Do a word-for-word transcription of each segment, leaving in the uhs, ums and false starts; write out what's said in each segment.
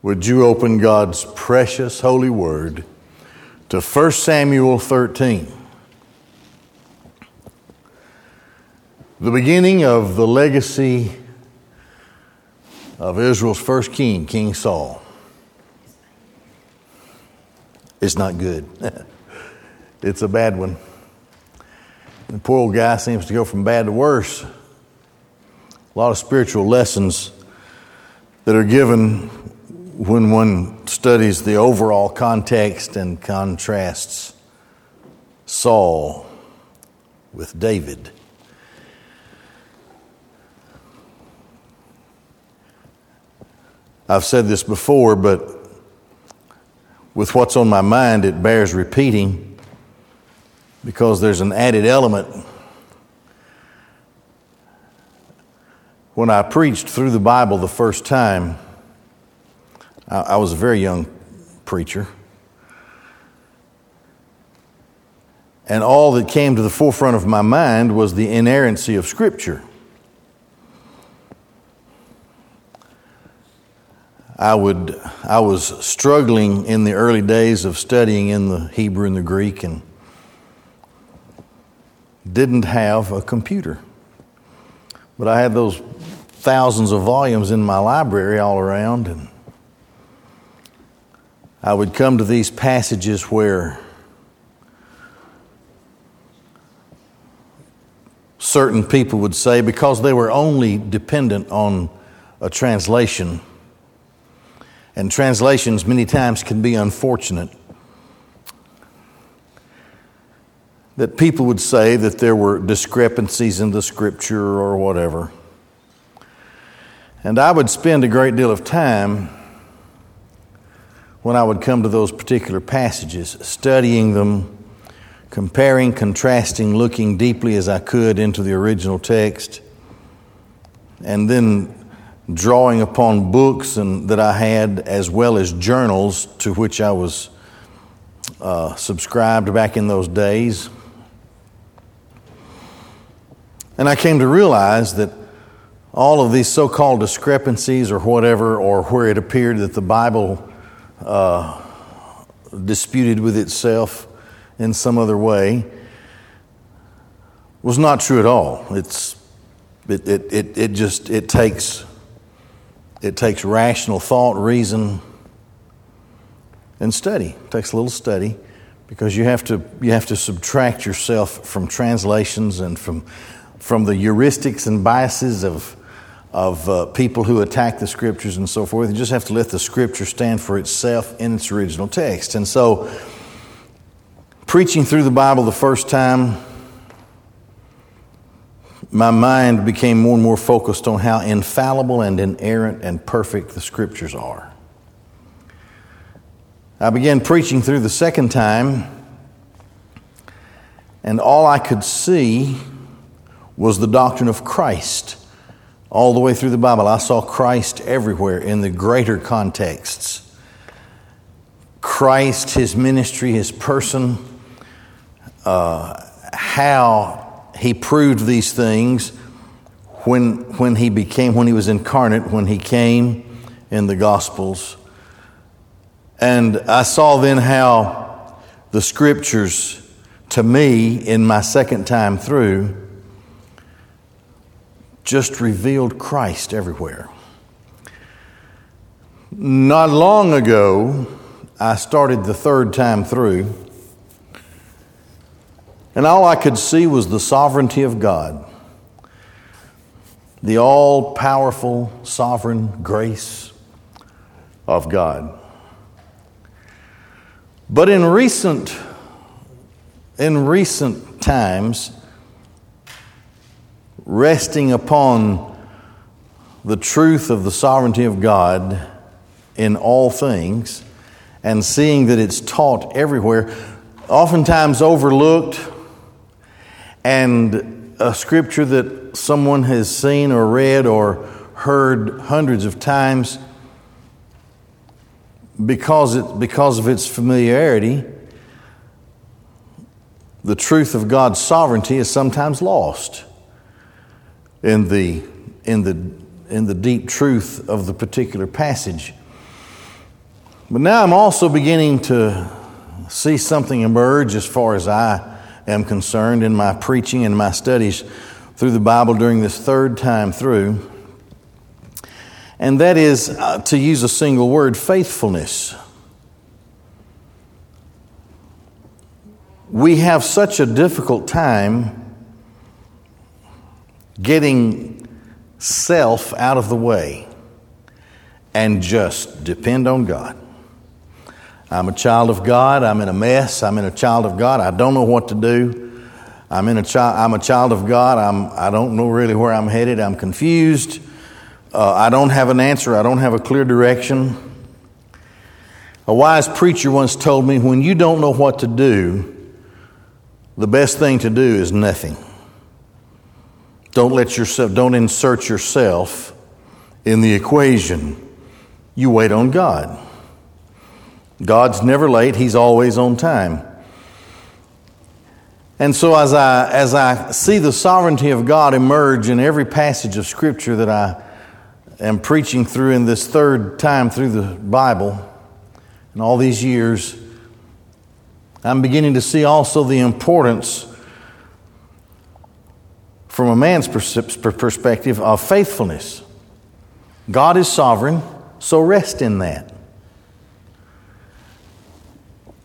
would you open God's precious holy word to First Samuel thirteen. The beginning of the legacy of Israel's first king, King Saul. It's not good. It's a bad one. The poor old guy seems to go from bad to worse. A lot of spiritual lessons that are given when one studies the overall context and contrasts Saul with David. I've said this before, but with what's on my mind, it bears repeating because there's an added element. When I preached through the Bible the first time, I, I was a very young preacher. And all that came to the forefront of my mind was the inerrancy of Scripture. I would, I was struggling in the early days of studying in the Hebrew and the Greek and didn't have a computer. But I had those thousands of volumes in my library all around, and I would come to these passages where certain people would say, because they were only dependent on a translation, and translations many times can be unfortunate, that people would say that there were discrepancies in the Scripture or whatever. And I would spend a great deal of time when I would come to those particular passages, studying them, comparing, contrasting, looking deeply as I could into the original text, and then drawing upon books and that I had, as well as journals to which I was uh, subscribed back in those days. And I came to realize that all of these so-called discrepancies or whatever, or where it appeared that the Bible uh, disputed with itself in some other way, was not true at all. It's it it it, it just it takes it takes rational thought, reason, and study. It takes a little study. Because you have to you have to subtract yourself from translations and from from the heuristics and biases of of uh, people who attack the Scriptures and so forth. You just have to let the Scripture stand for itself in its original text. And so, preaching through the Bible the first time, my mind became more and more focused on how infallible and inerrant and perfect the Scriptures are. I began preaching through the second time, and all I could see was the doctrine of Christ all the way through the Bible. I saw Christ everywhere in the greater contexts. Christ, His ministry, His person, uh, how He proved these things when when He became, when He was incarnate, when He came in the Gospels. And I saw then how the Scriptures, to me, in my second time through, just revealed Christ everywhere. Not long ago, I started the third time through, and all I could see was the sovereignty of God, the all-powerful, sovereign grace of God. But in recent, in recent times, resting upon the truth of the sovereignty of God in all things and seeing that it's taught everywhere, oftentimes overlooked, and a Scripture that someone has seen or read or heard hundreds of times, Because it, because of its familiarity, the truth of God's sovereignty is sometimes lost in the in the in the deep truth of the particular passage. But now I'm also beginning to see something emerge as far as I am concerned in my preaching and my studies through the Bible during this third time through. And that is, uh, to use a single word, faithfulness. We have such a difficult time getting self out of the way and just depend on God. I'm a child of God. I'm in a mess. I'm in a child of God. I don't know what to do. I'm in a child. I'm a child of God. I'm. I don't know really where I'm headed. I'm confused. Uh, I don't have an answer. I don't have a clear direction. A wise preacher once told me, when you don't know what to do, the best thing to do is nothing. Don't let yourself, don't insert yourself in the equation. You wait on God. God's never late. He's always on time. And so as I as I see the sovereignty of God emerge in every passage of Scripture that I am preaching through in this third time through the Bible, in all these years, I'm beginning to see also the importance from a man's perspective of faithfulness. God is sovereign, so rest in that.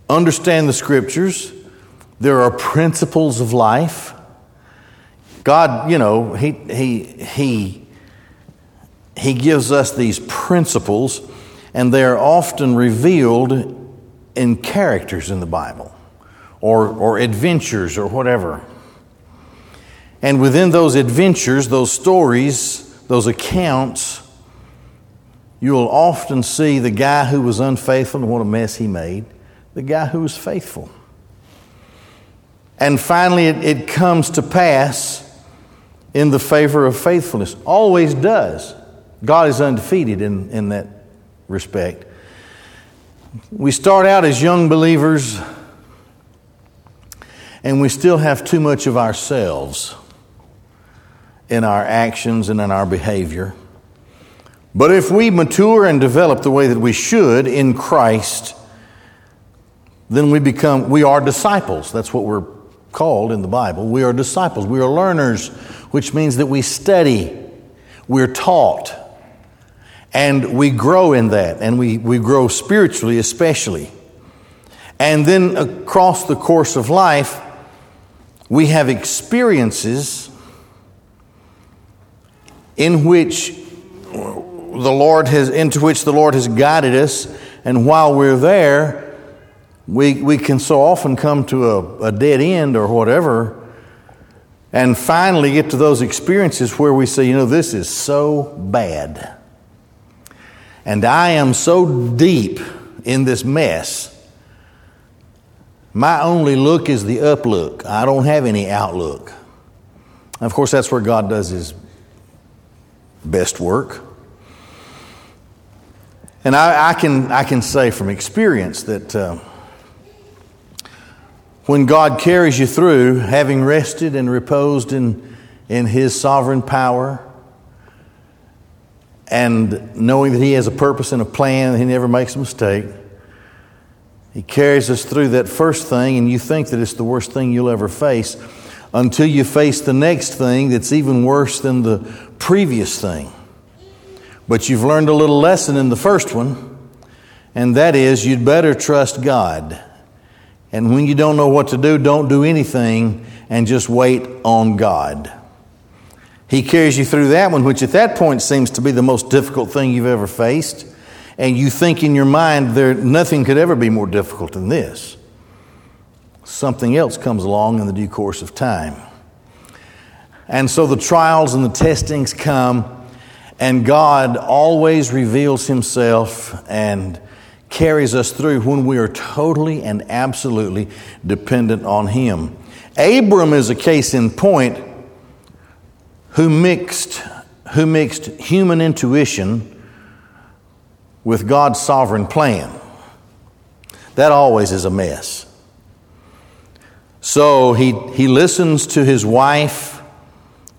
Understand the Scriptures. There are principles of life. God, you know, He He He He gives us these principles, and they are often revealed in characters in the Bible, or or adventures or whatever. And within those adventures, those stories, those accounts, you will often see the guy who was unfaithful and what a mess he made, the guy who was faithful. And finally, it, it comes to pass in the favor of faithfulness. Always does. God is undefeated in, in that respect. We start out as young believers, and we still have too much of ourselves in our actions and in our behavior. But if we mature and develop the way that we should in Christ, then we become, we are disciples. That's what we're called in the Bible. We are disciples. We are learners, which means that we study, we're taught, and we grow in that, and we, we grow spiritually especially. And then across the course of life, we have experiences in which the Lord has, into which the Lord has guided us, and while we're there, We we can so often come to a, a dead end or whatever, and finally get to those experiences where we say, you know, this is so bad. And I am so deep in this mess. My only look is the up look. I don't have any outlook. And of course, that's where God does His best work. And I, I can I can say from experience that Uh, When God carries you through, having rested and reposed in, in His sovereign power, and knowing that He has a purpose and a plan, He never makes a mistake, He carries us through that first thing, and you think that it's the worst thing you'll ever face, until you face the next thing that's even worse than the previous thing. But you've learned a little lesson in the first one, and that is, you'd better trust God. And when you don't know what to do, don't do anything and just wait on God. He carries you through that one, which at that point seems to be the most difficult thing you've ever faced. And you think in your mind, there nothing could ever be more difficult than this. Something else comes along in the due course of time. And so the trials and the testings come, and God always reveals Himself and carries us through when we are totally and absolutely dependent on Him. Abram is a case in point who mixed, who mixed human intuition with God's sovereign plan. That always is a mess. So he, he listens to his wife,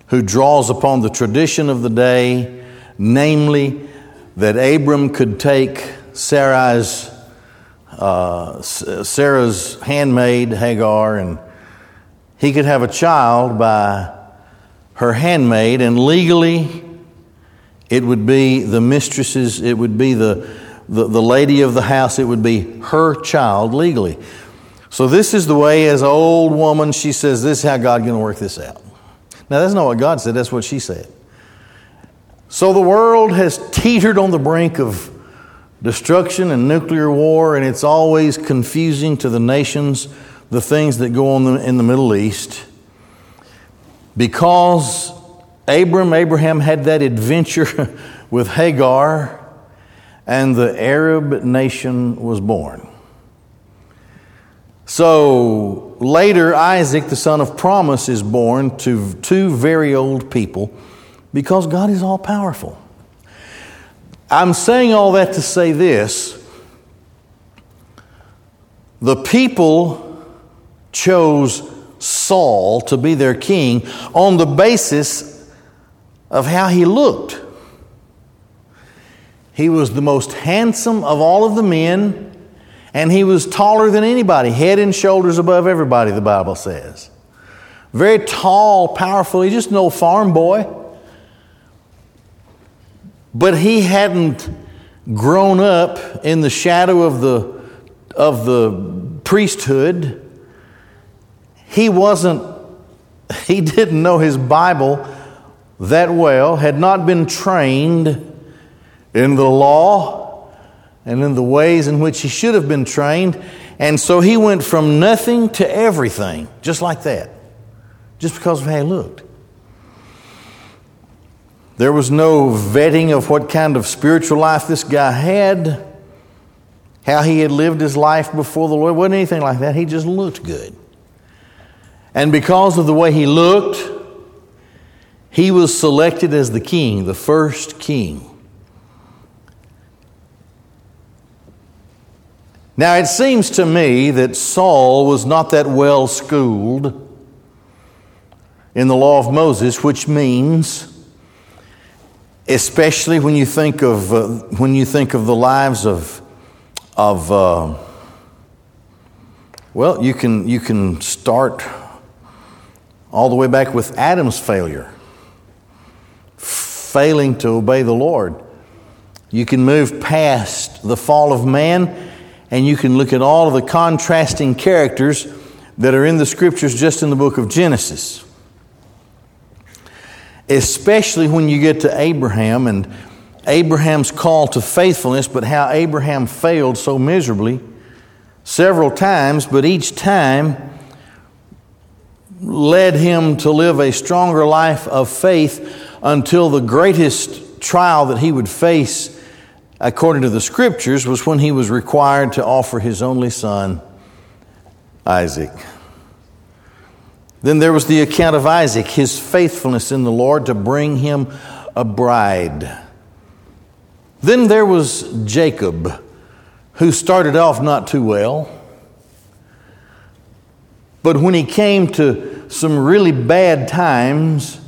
who draws upon the tradition of the day, namely that Abram could take Sarai's uh, Sarah's handmaid, Hagar, and he could have a child by her handmaid, and legally it would be the mistress's, it would be the, the, the lady of the house, it would be her child legally. So this is the way, as an old woman, she says, this is how God's going to work this out. Now, that's not what God said. That's what she said. So the world has teetered on the brink of destruction and nuclear war, and it's always confusing to the nations, the things that go on in the Middle East. Because Abram, Abraham had that adventure with Hagar, and the Arab nation was born. So later, Isaac, the son of promise, is born to two very old people because God is all-powerful. I'm saying all that to say this. The people chose Saul to be their king on the basis of how he looked. He was the most handsome of all of the men, and he was taller than anybody, head and shoulders above everybody, the Bible says. Very tall, powerful. He's just an old farm boy. But he hadn't grown up in the shadow of the, of the priesthood. He wasn't, he didn't know his Bible that well, had not been trained in the law and in the ways in which he should have been trained. And so he went from nothing to everything, just like that, just because of how he looked. There was no vetting of what kind of spiritual life this guy had, how he had lived his life before the Lord. It wasn't anything like that. He just looked good. And because of the way he looked, he was selected as the king, the first king. Now, it seems to me that Saul was not that well schooled in the law of Moses, which means, especially when you think of uh, when you think of the lives of of uh, well, you can you can start all the way back with Adam's failure, failing to obey the Lord. You can move past the fall of man, and you can look at all of the contrasting characters that are in the Scriptures just in the book of Genesis. Especially when you get to Abraham and Abraham's call to faithfulness, but how Abraham failed so miserably several times, but each time led him to live a stronger life of faith until the greatest trial that he would face, according to the Scriptures, was when he was required to offer his only son, Isaac. Then there was the account of Isaac, his faithfulness in the Lord to bring him a bride. Then there was Jacob, who started off not too well. But when he came to some really bad times,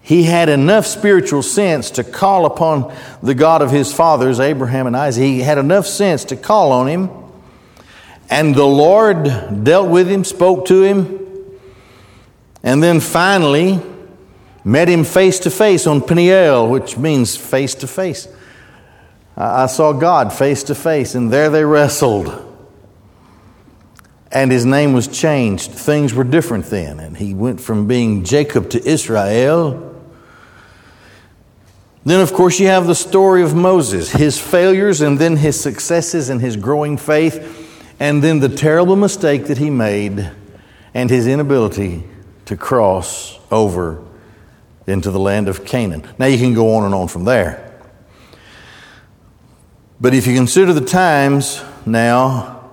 he had enough spiritual sense to call upon the God of his fathers, Abraham and Isaac. He had enough sense to call on him. And the Lord dealt with him, spoke to him. And then finally met him face to face on Peniel, which means face to face. I saw God face to face, and there they wrestled. And his name was changed. Things were different then. And he went from being Jacob to Israel. Then, of course, you have the story of Moses, his failures and then his successes and his growing faith, and then the terrible mistake that he made and his inability to cross over into the land of Canaan. Now, you can go on and on from there. But if you consider the times now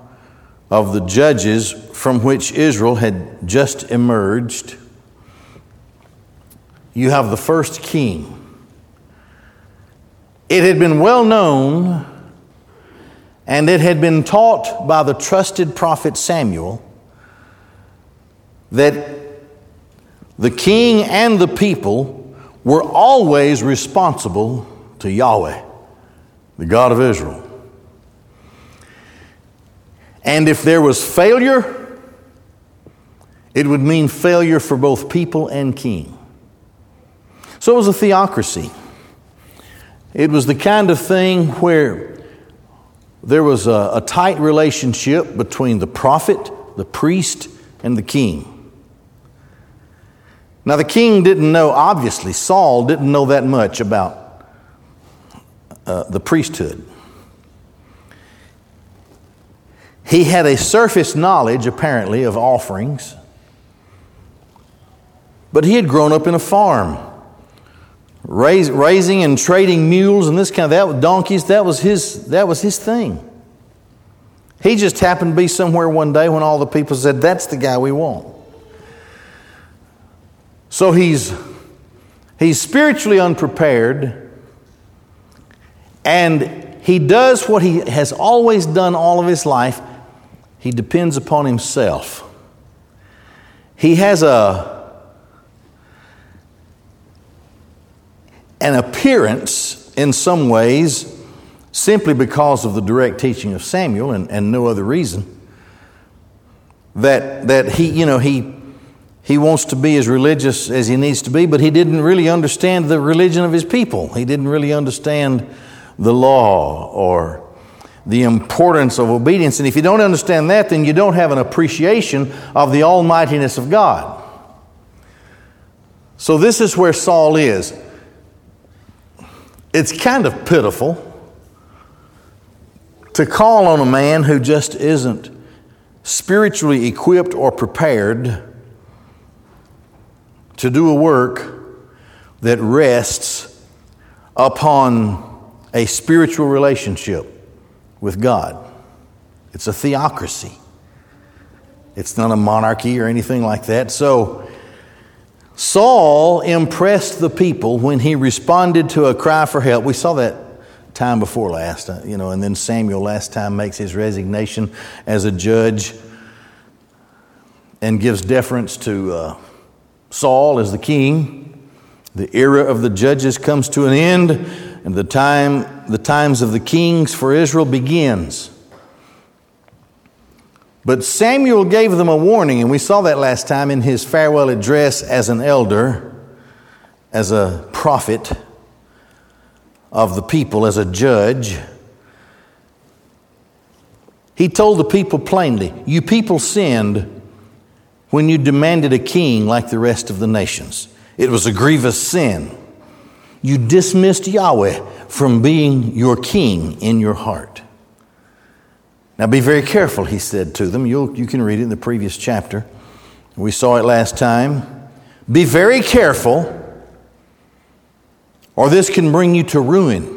of the judges from which Israel had just emerged, you have the first king. It had been well known, and it had been taught by the trusted prophet Samuel, that the king and the people were always responsible to Yahweh, the God of Israel. And if there was failure, it would mean failure for both people and king. So it was a theocracy. It was the kind of thing where there was a, a tight relationship between the prophet, the priest, and the king. Now the king didn't know, obviously, Saul didn't know that much about uh, the priesthood. He had a surface knowledge, apparently, of offerings. But he had grown up in a farm, raise, raising and trading mules and this kind of that with donkeys. That was his, that was his thing. He just happened to be somewhere one day when all the people said, that's the guy we want. So he's, he's spiritually unprepared, and he does what he has always done all of his life. He depends upon himself. He has a, an appearance in some ways, simply because of the direct teaching of Samuel and, and no other reason, that that he, you know, he He wants to be as religious as he needs to be, but he didn't really understand the religion of his people. He didn't really understand the law or the importance of obedience. And if you don't understand that, then you don't have an appreciation of the almightiness of God. So this is where Saul is. It's kind of pitiful to call on a man who just isn't spiritually equipped or prepared to do a work that rests upon a spiritual relationship with God. It's a theocracy. It's not a monarchy or anything like that. So Saul impressed the people when he responded to a cry for help. We saw that time before last, you know, and then Samuel last time makes his resignation as a judge and gives deference to Uh, Saul is the king. The era of the judges comes to an end, and the time, the times of the kings for Israel begins. But Samuel gave them a warning, and we saw that last time in his farewell address as an elder, as a prophet of the people, as a judge. He told the people plainly, "You people sinned when you demanded a king like the rest of the nations. It was a grievous sin. You dismissed Yahweh from being your king in your heart. Now be very careful," he said to them. You'll, you can read it in the previous chapter. We saw it last time. Be very careful, or this can bring you to ruin.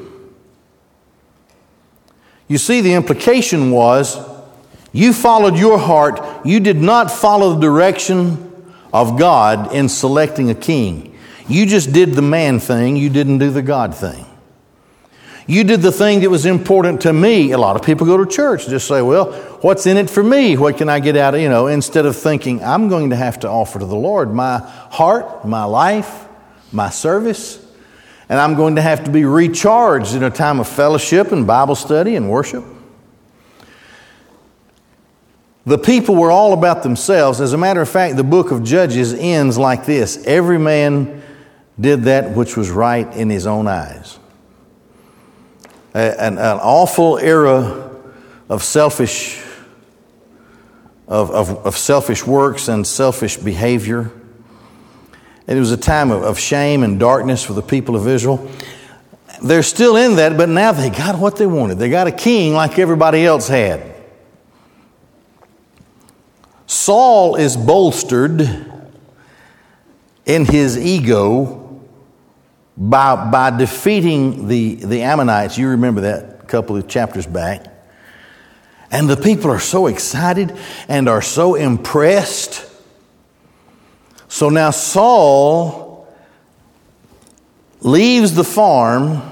You see, the implication was, you followed your heart. You did not follow the direction of God in selecting a king. You just did the man thing. You didn't do the God thing. You did the thing that was important to me. A lot of people go to church and just say, well, what's in it for me? What can I get out of, you know, instead of thinking, I'm going to have to offer to the Lord my heart, my life, my service, and I'm going to have to be recharged in a time of fellowship and Bible study and worship. The people were all about themselves. As a matter of fact, the book of Judges ends like this. Every man did that which was right in his own eyes. An, an awful era of selfish, of, of, of selfish works and selfish behavior. And it was a time of, of shame and darkness for the people of Israel. They're still in that, but now they got what they wanted. They got a king like everybody else had. Saul is bolstered in his ego by, by defeating the, the Ammonites. You remember that a couple of chapters back. And the people are so excited and are so impressed. So now Saul leaves the farm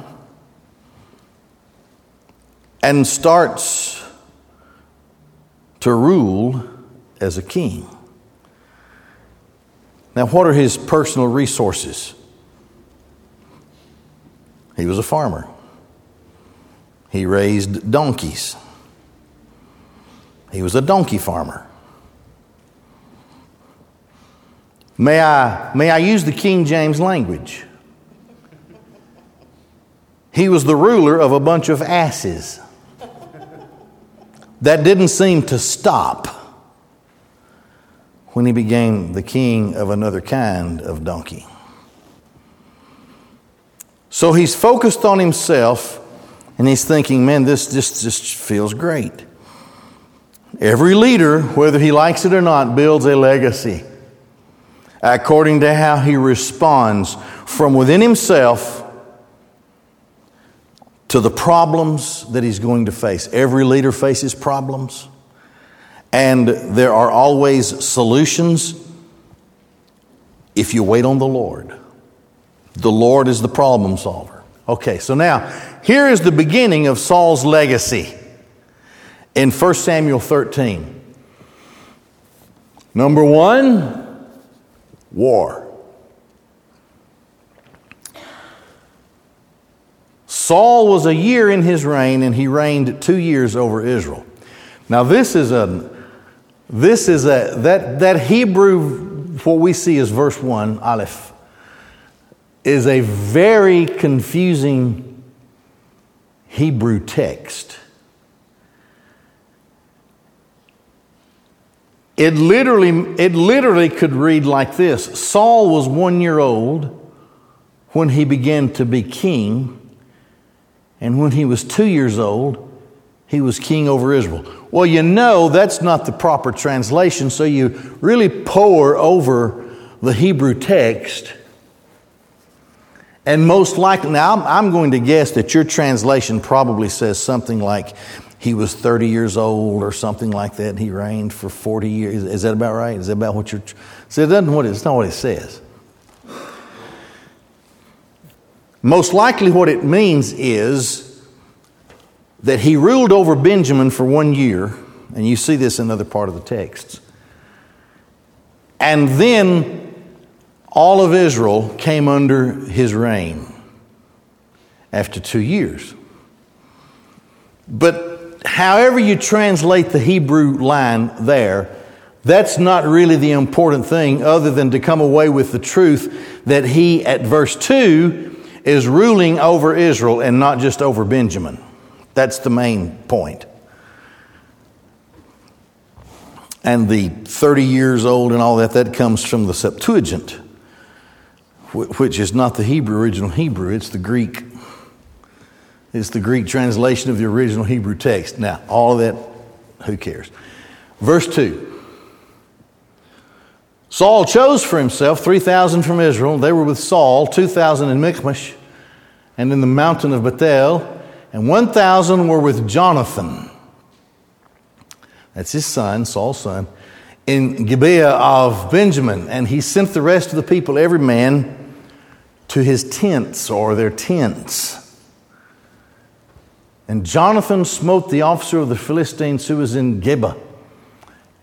and starts to rule as a king. Now, what are his personal resources? He was a farmer. He raised donkeys. He was a donkey farmer. May I, may I use the King James language? He was the ruler of a bunch of asses that didn't seem to stop when he became the king of another kind of donkey. So he's focused on himself, and he's thinking, man, this just, just feels great. Every leader, whether he likes it or not, builds a legacy according to how he responds from within himself to the problems that he's going to face. Every leader faces problems, and there are always solutions if you wait on the Lord. The Lord is the problem solver. Okay, so now, here is the beginning of Saul's legacy in First Samuel thirteen. Number one, war. Saul was a year in his reign, and he reigned two years over Israel. Now this is a, this is a, that, that Hebrew, what we see is verse one, Aleph, is a very confusing Hebrew text. It literally, it literally could read like this. Saul was one year old when he began to be king. And when he was two years old, he was king over Israel. Well, you know, that's not the proper translation. So you really pore over the Hebrew text. And most likely, now I'm, I'm going to guess that your translation probably says something like, he was thirty years old or something like that. And he reigned for forty years. Is, is that about right? Is that about what you're... See, it doesn't, what it, it's not what it says. Most likely what it means is that he ruled over Benjamin for one year. And you see this in another part of the texts. And then all of Israel came under his reign after two years. But however you translate the Hebrew line there, that's not really the important thing other than to come away with the truth that he, at verse two, is ruling over Israel and not just over Benjamin. That's the main point. And the thirty years old and all that, that comes from the Septuagint, which is not the Hebrew, original Hebrew, it's the Greek. It's the Greek translation of the original Hebrew text. Now, all of that, who cares? Verse two. Saul chose for himself three thousand from Israel. They were with Saul, two thousand in Michmash and in the mountain of Bethel, and one thousand were with Jonathan. That's his son, Saul's son, in Gibeah of Benjamin. And he sent the rest of the people, every man, to his tents or their tents. And Jonathan smote the officer of the Philistines who was in Geba.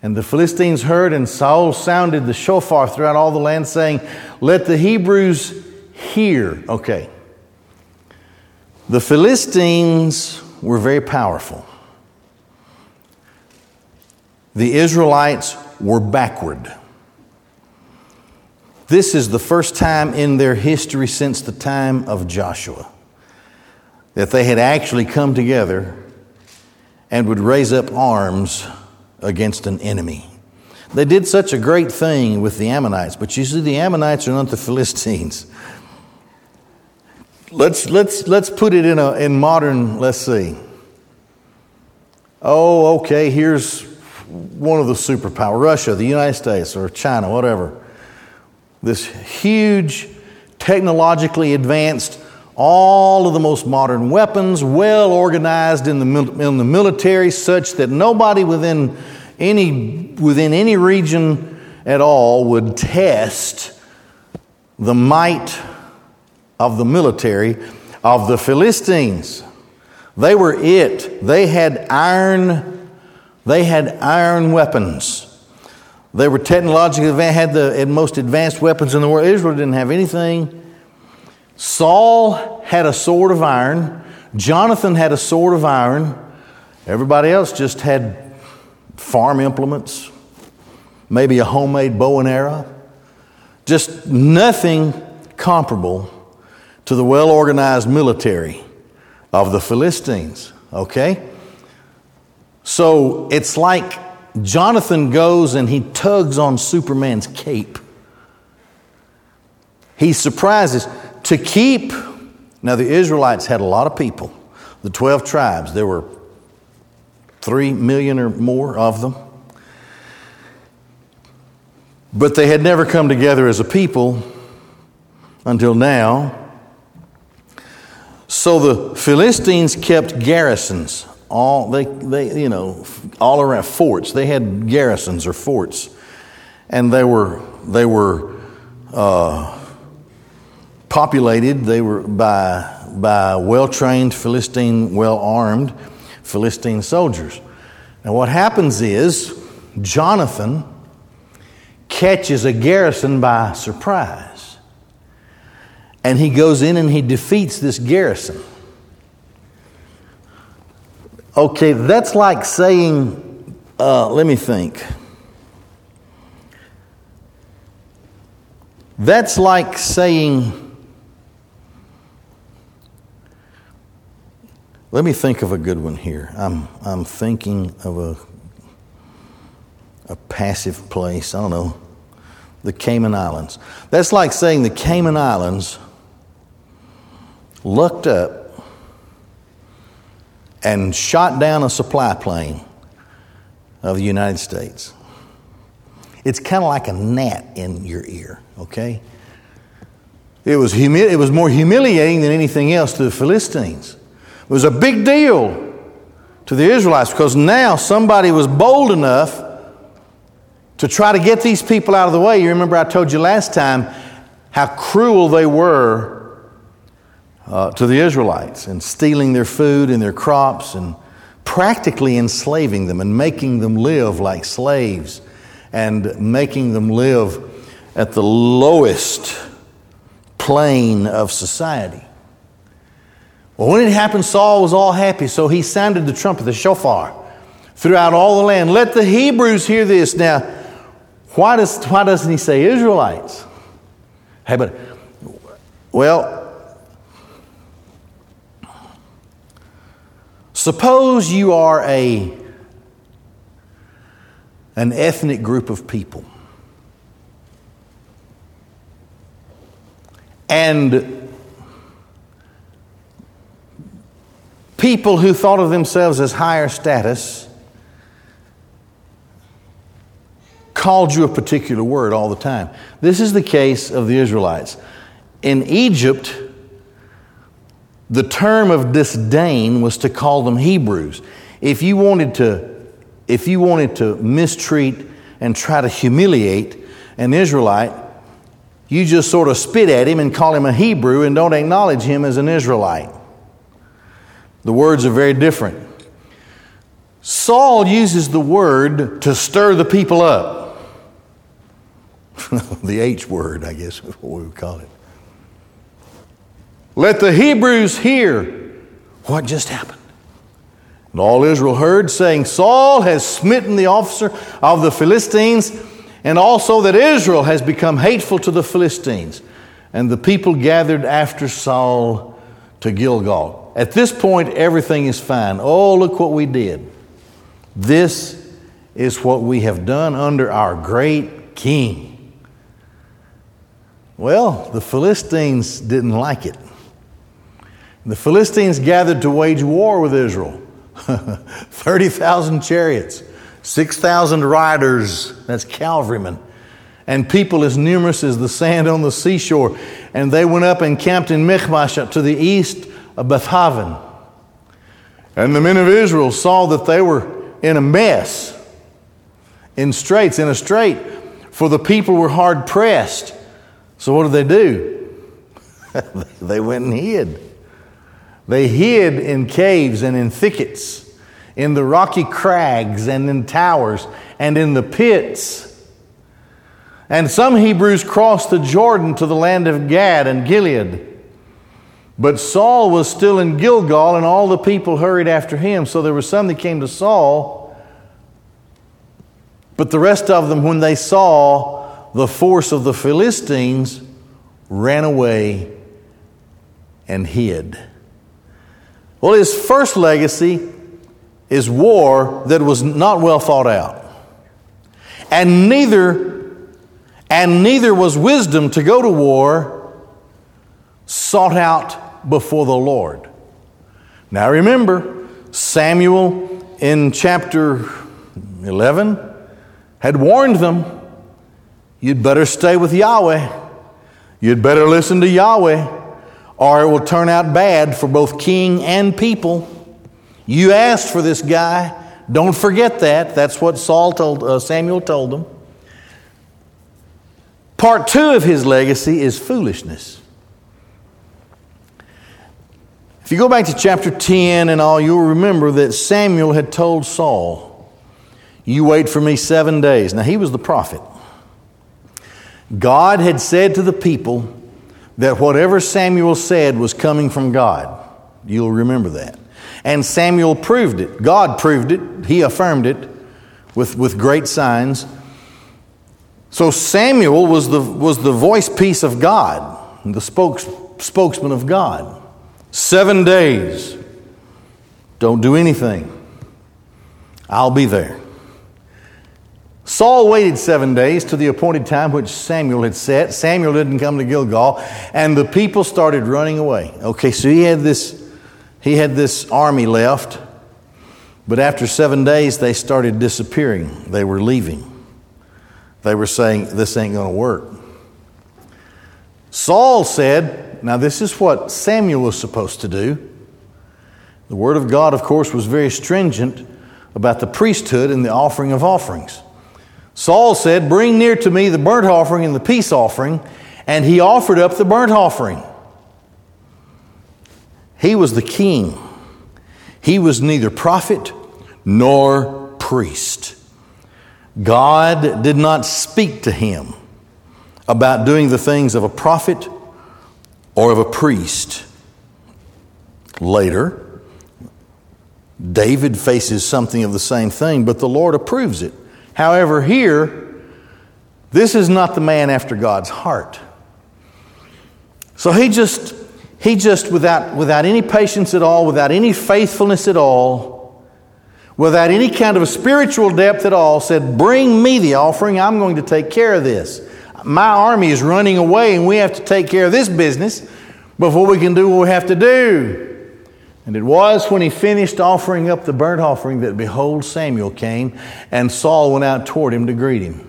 And the Philistines heard, and Saul sounded the shofar throughout all the land, saying, let the Hebrews hear. Okay. The Philistines were very powerful. The Israelites were backward. This is the first time in their history since the time of Joshua that they had actually come together and would raise up arms against an enemy. They did such a great thing with the Ammonites, but you see, the Ammonites are not the Philistines. Let's let's let's put it in a in modern, let's see. Oh, okay, here's one of the superpowers, Russia, the United States, or China, whatever. This huge, technologically advanced, all of the most modern weapons, well organized in the, in the military, such that nobody within any, within any region at all would test the might of the military of the Philistines. They were it. They had iron, they had iron weapons. They were technologically advanced, had the most advanced weapons in the world. Israel didn't have anything. Saul had a sword of iron. Jonathan had a sword of iron. Everybody else just had farm implements, maybe a homemade bow and arrow. Just nothing comparable to the well-organized military of the Philistines, okay? So it's like Jonathan goes and he tugs on Superman's cape. He surprises to keep. Now, the Israelites had a lot of people, the twelve tribes. There were three million or more of them. But they had never come together as a people until now. So the Philistines kept garrisons. All they, they, you know, all around forts. They had garrisons or forts, and they were they were uh, populated. They were by by well-trained Philistine, well-armed Philistine soldiers. Now, what happens is Jonathan catches a garrison by surprise, and he goes in and he defeats this garrison. Okay, that's like saying, uh, let me think. That's like saying, let me think of a good one here. I'm I'm thinking of a a passive place. I don't know, the Cayman Islands. That's like saying the Cayman Islands lucked up and shot down a supply plane of the United States. It's kind of like a gnat in your ear, okay? It was humi- it was more humiliating than anything else to the Philistines. It was a big deal to the Israelites because now somebody was bold enough to try to get these people out of the way. You remember I told you last time how cruel they were Uh, to the Israelites and stealing their food and their crops and practically enslaving them and making them live like slaves and making them live at the lowest plane of society. Well, when it happened, Saul was all happy, so he sounded the trumpet, the shofar, throughout all the land. Let the Hebrews hear this. Now, why does why doesn't he say Israelites? Hey, but, well, suppose you are a an ethnic group of people, and people who thought of themselves as higher status called you a particular word all the time. This is the case of the Israelites. In Egypt, the term of disdain was to call them Hebrews. If you wanted to, if you wanted to mistreat and try to humiliate an Israelite, you just sort of spit at him and call him a Hebrew and don't acknowledge him as an Israelite. The words are very different. Saul uses the word to stir the people up. The H word, I guess, is what we would call it. Let the Hebrews hear what just happened. And all Israel heard, saying, Saul has smitten the officer of the Philistines, and also that Israel has become hateful to the Philistines. And the people gathered after Saul to Gilgal. At this point, everything is fine. Oh, look what we did. This is what we have done under our great king. Well, the Philistines didn't like it. The Philistines gathered to wage war with Israel. thirty thousand chariots, six thousand riders, that's cavalrymen, and people as numerous as the sand on the seashore. And they went up and camped in Michmash to the east of Beth-aven. And the men of Israel saw that they were in a mess, in straits, in a strait, for the people were hard pressed. So what did they do? They went and hid. They hid in caves and in thickets, in the rocky crags and in towers and in the pits. And some Hebrews crossed the Jordan to the land of Gad and Gilead. But Saul was still in Gilgal, and all the people hurried after him. So there were some that came to Saul But the rest of them, when they saw the force of the Philistines, ran away and hid. Well, his first legacy is war that was not well thought out. And neither, and neither was wisdom to go to war sought out before the Lord. Now remember, Samuel in chapter eleven had warned them, you'd better stay with Yahweh. You'd better listen to Yahweh, or it will turn out bad for both king and people. You asked for this guy. Don't forget that. That's what Saul told uh, Samuel told them. Part two of his legacy is foolishness. If you go back to chapter ten and all, you'll remember that Samuel had told Saul, you wait for me seven days. Now, he was the prophet. God had said to the people that whatever Samuel said was coming from God. You'll remember that. And Samuel proved it. God proved it. He affirmed it with, with great signs. So Samuel was the, was the voice piece of God, the spokes, spokesman of God. Seven days. Don't do anything. I'll be there. Saul waited seven days to the appointed time which Samuel had set. Samuel didn't come to Gilgal, and the people started running away. Okay, so he had this, he had this army left, but after seven days they started disappearing. They were leaving. They were saying, this ain't going to work. Saul said, now this is what Samuel was supposed to do. The word of God, of course, was very stringent about the priesthood and the offering of offerings. Saul said, bring near to me the burnt offering and the peace offering. And he offered up the burnt offering. He was the king. He was neither prophet nor priest. God did not speak to him about doing the things of a prophet or of a priest. Later, David faces something of the same thing, but the Lord approves it. However, here, this is not the man after God's heart. So he just, he just without, without any patience at all, without any faithfulness at all, without any kind of a spiritual depth at all, said, bring me the offering. I'm going to take care of this. My army is running away, and we have to take care of this business before we can do what we have to do. And it was when he finished offering up the burnt offering that, behold, Samuel came, and Saul went out toward him to greet him.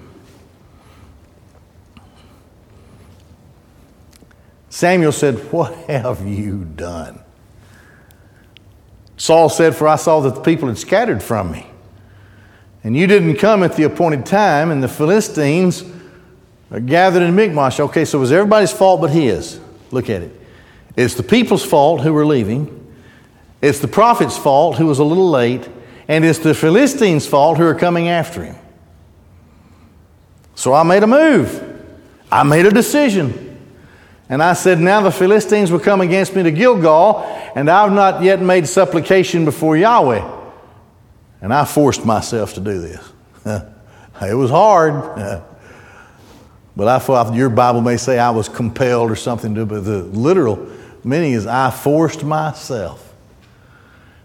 Samuel said, what have you done? Saul said, for I saw that the people had scattered from me, and you didn't come at the appointed time, and the Philistines are gathered in Michmash. Okay, so it was everybody's fault but his. Look at it. It's the people's fault who were leaving. It's the prophet's fault who was a little late, and it's the Philistines' fault who are coming after him. So I made a move. I made a decision. And I said, now the Philistines will come against me to Gilgal, and I've not yet made supplication before Yahweh. And I forced myself to do this. It was hard. But I thought, your Bible may say I was compelled or something, to, but the literal meaning is I forced myself.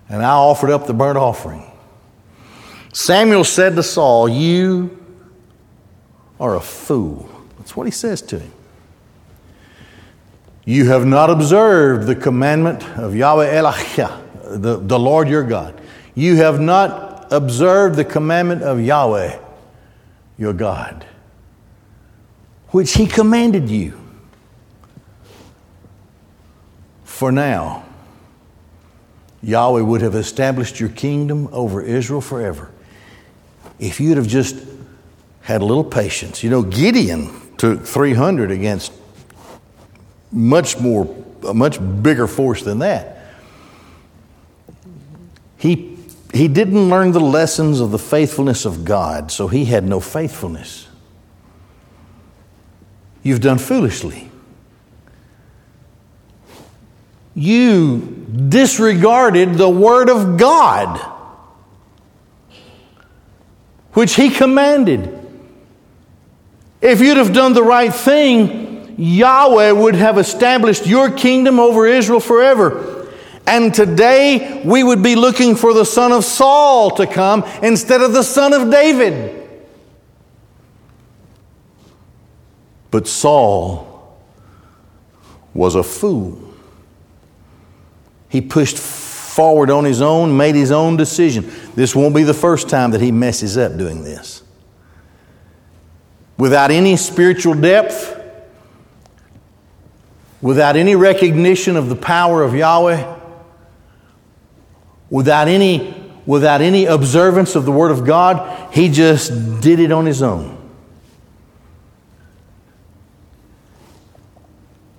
And I offered up the burnt offering. Samuel said to Saul, you are a fool. That's what he says to him. You have not observed the commandment of Yahweh Elohim, the, the Lord your God. You have not observed the commandment of Yahweh your God, which he commanded you. For now, Yahweh would have established your kingdom over Israel forever if you'd have just had a little patience. You know, Gideon took three hundred against much more, a much bigger force than that. He, he didn't learn the lessons of the faithfulness of God, so he had no faithfulness. You've done foolishly. You disregarded the word of God, which he commanded. If you'd have done the right thing, Yahweh would have established your kingdom over Israel forever. And today we would be looking for the son of Saul to come instead of the son of David. But Saul was a fool. He pushed forward on his own, made his own decision. This won't be the first time that he messes up doing this. Without any spiritual depth, without any recognition of the power of Yahweh, without any, without any observance of the Word of God, he just did it on his own.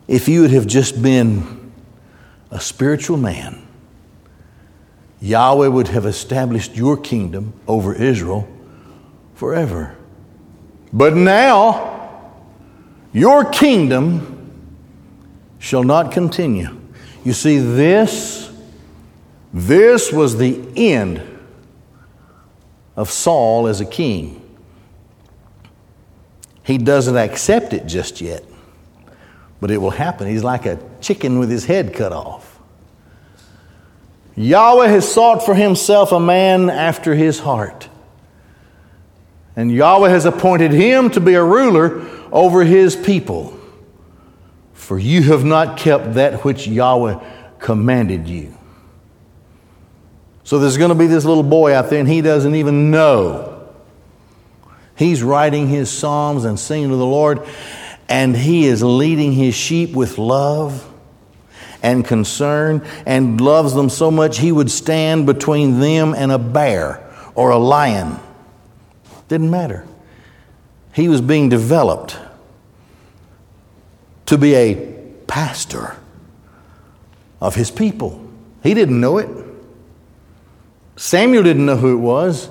If you would have just been a spiritual man, Yahweh would have established your kingdom over Israel forever. But now, your kingdom shall not continue. You see, this, this was the end of Saul as a king. He doesn't accept it just yet. But it will happen. He's like a chicken with his head cut off. Yahweh has sought for himself a man after his heart. And Yahweh has appointed him to be a ruler over his people. For you have not kept that which Yahweh commanded you. So there's going to be this little boy out there and he doesn't even know. He's writing his psalms and singing to the Lord. And he is leading his sheep with love and concern and loves them so much he would stand between them and a bear or a lion. Didn't matter. He was being developed to be a pastor of his people. He didn't know it. Samuel didn't know who it was,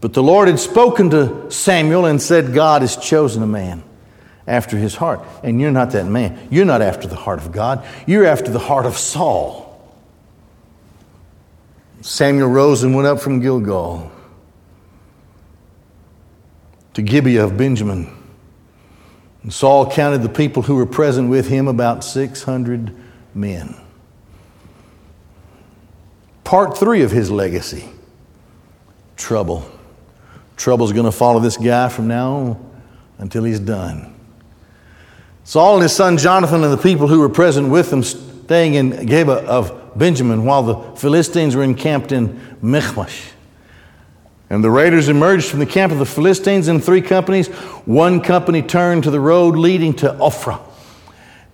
but the Lord had spoken to Samuel and said, God has chosen a man after his heart. And you're not that man. You're not after the heart of God. You're after the heart of Saul. Samuel rose and went up from Gilgal to Gibeah of Benjamin. And Saul counted the people who were present with him, about six hundred men. Part three of his legacy. Trouble. Trouble's going to follow this guy from now on until he's done. Saul and his son Jonathan and the people who were present with him staying in Geba of Benjamin while the Philistines were encamped in Michmash. And the raiders emerged from the camp of the Philistines in three companies. One company turned to the road leading to Ophrah,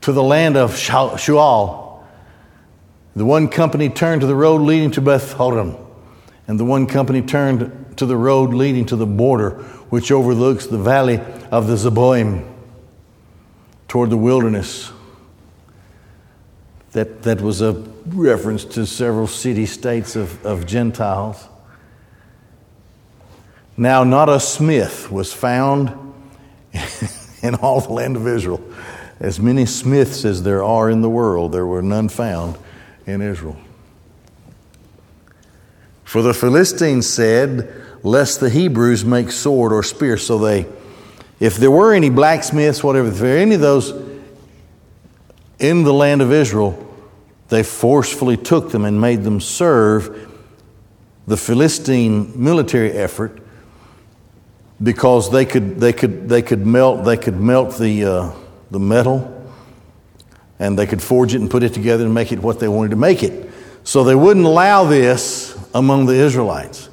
to the land of Shual. The one company turned to the road leading to Beth-aven. And the one company turned to the road leading to the border, which overlooks the valley of the Zeboim, toward the wilderness. That, that was a reference to several city-states of, of Gentiles. Now, not a smith was found in all the land of Israel. As many smiths as there are in the world, there were none found in Israel. For the Philistines said, lest the Hebrews make sword or spear, so they if there were any blacksmiths, whatever, if there were any of those in the land of Israel, they forcefully took them and made them serve the Philistine military effort because they could they could they could melt they could melt the uh, the metal and they could forge it and put it together and make it what they wanted to make it. So they wouldn't allow this among the Israelites.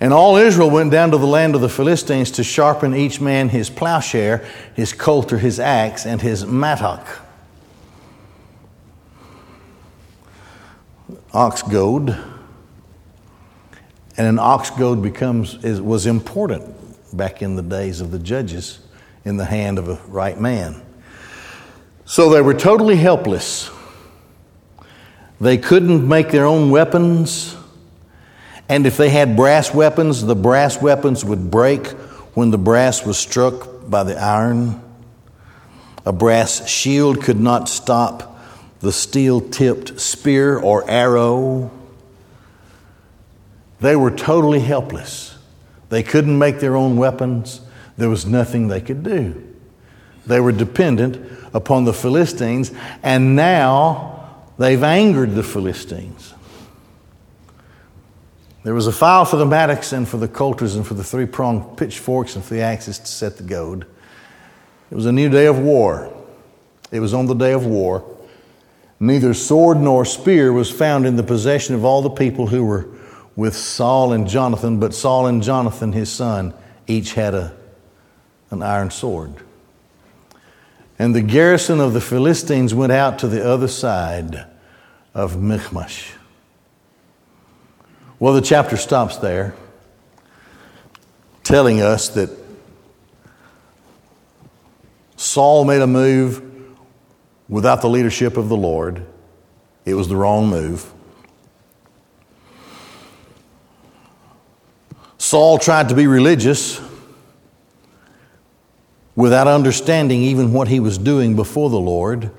And all Israel went down to the land of the Philistines to sharpen each man his plowshare, his colt or his axe, and his mattock. Ox goad. And an ox goad becomes, is, was important back in the days of the judges in the hand of a right man. So they were totally helpless. They couldn't make their own weapons. And if they had brass weapons, the brass weapons would break when the brass was struck by the iron. A brass shield could not stop the steel-tipped spear or arrow. They were totally helpless. They couldn't make their own weapons. There was nothing they could do. They were dependent upon the Philistines, and now they've angered the Philistines. There was a file for the mattocks and for the coulters and for the three-pronged pitchforks and for the axes to set the goad. It was a new day of war. It was on the day of war. Neither sword nor spear was found in the possession of all the people who were with Saul and Jonathan, but Saul and Jonathan, his son, each had a, an iron sword. And the garrison of the Philistines went out to the other side of Michmash. Well, the chapter stops there, telling us that Saul made a move without the leadership of the Lord. It was the wrong move. Saul tried to be religious without understanding even what he was doing before the Lord,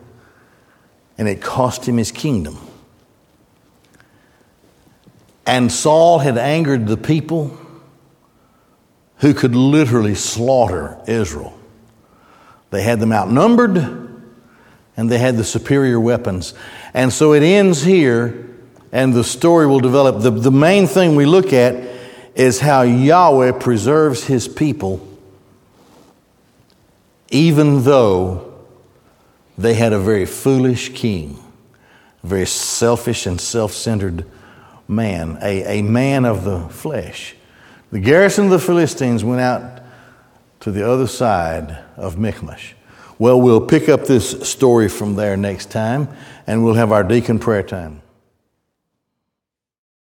and it cost him his kingdom. And Saul had angered the people who could literally slaughter Israel. They had them outnumbered, and they had the superior weapons. And so it ends here, and the story will develop. The, the main thing we look at is how Yahweh preserves his people even though they had a very foolish king, a very selfish and self-centered man, a, a man of the flesh. The garrison of the Philistines went out to the other side of Michmash. Well, we'll pick up this story from there next time, and we'll have our deacon prayer time.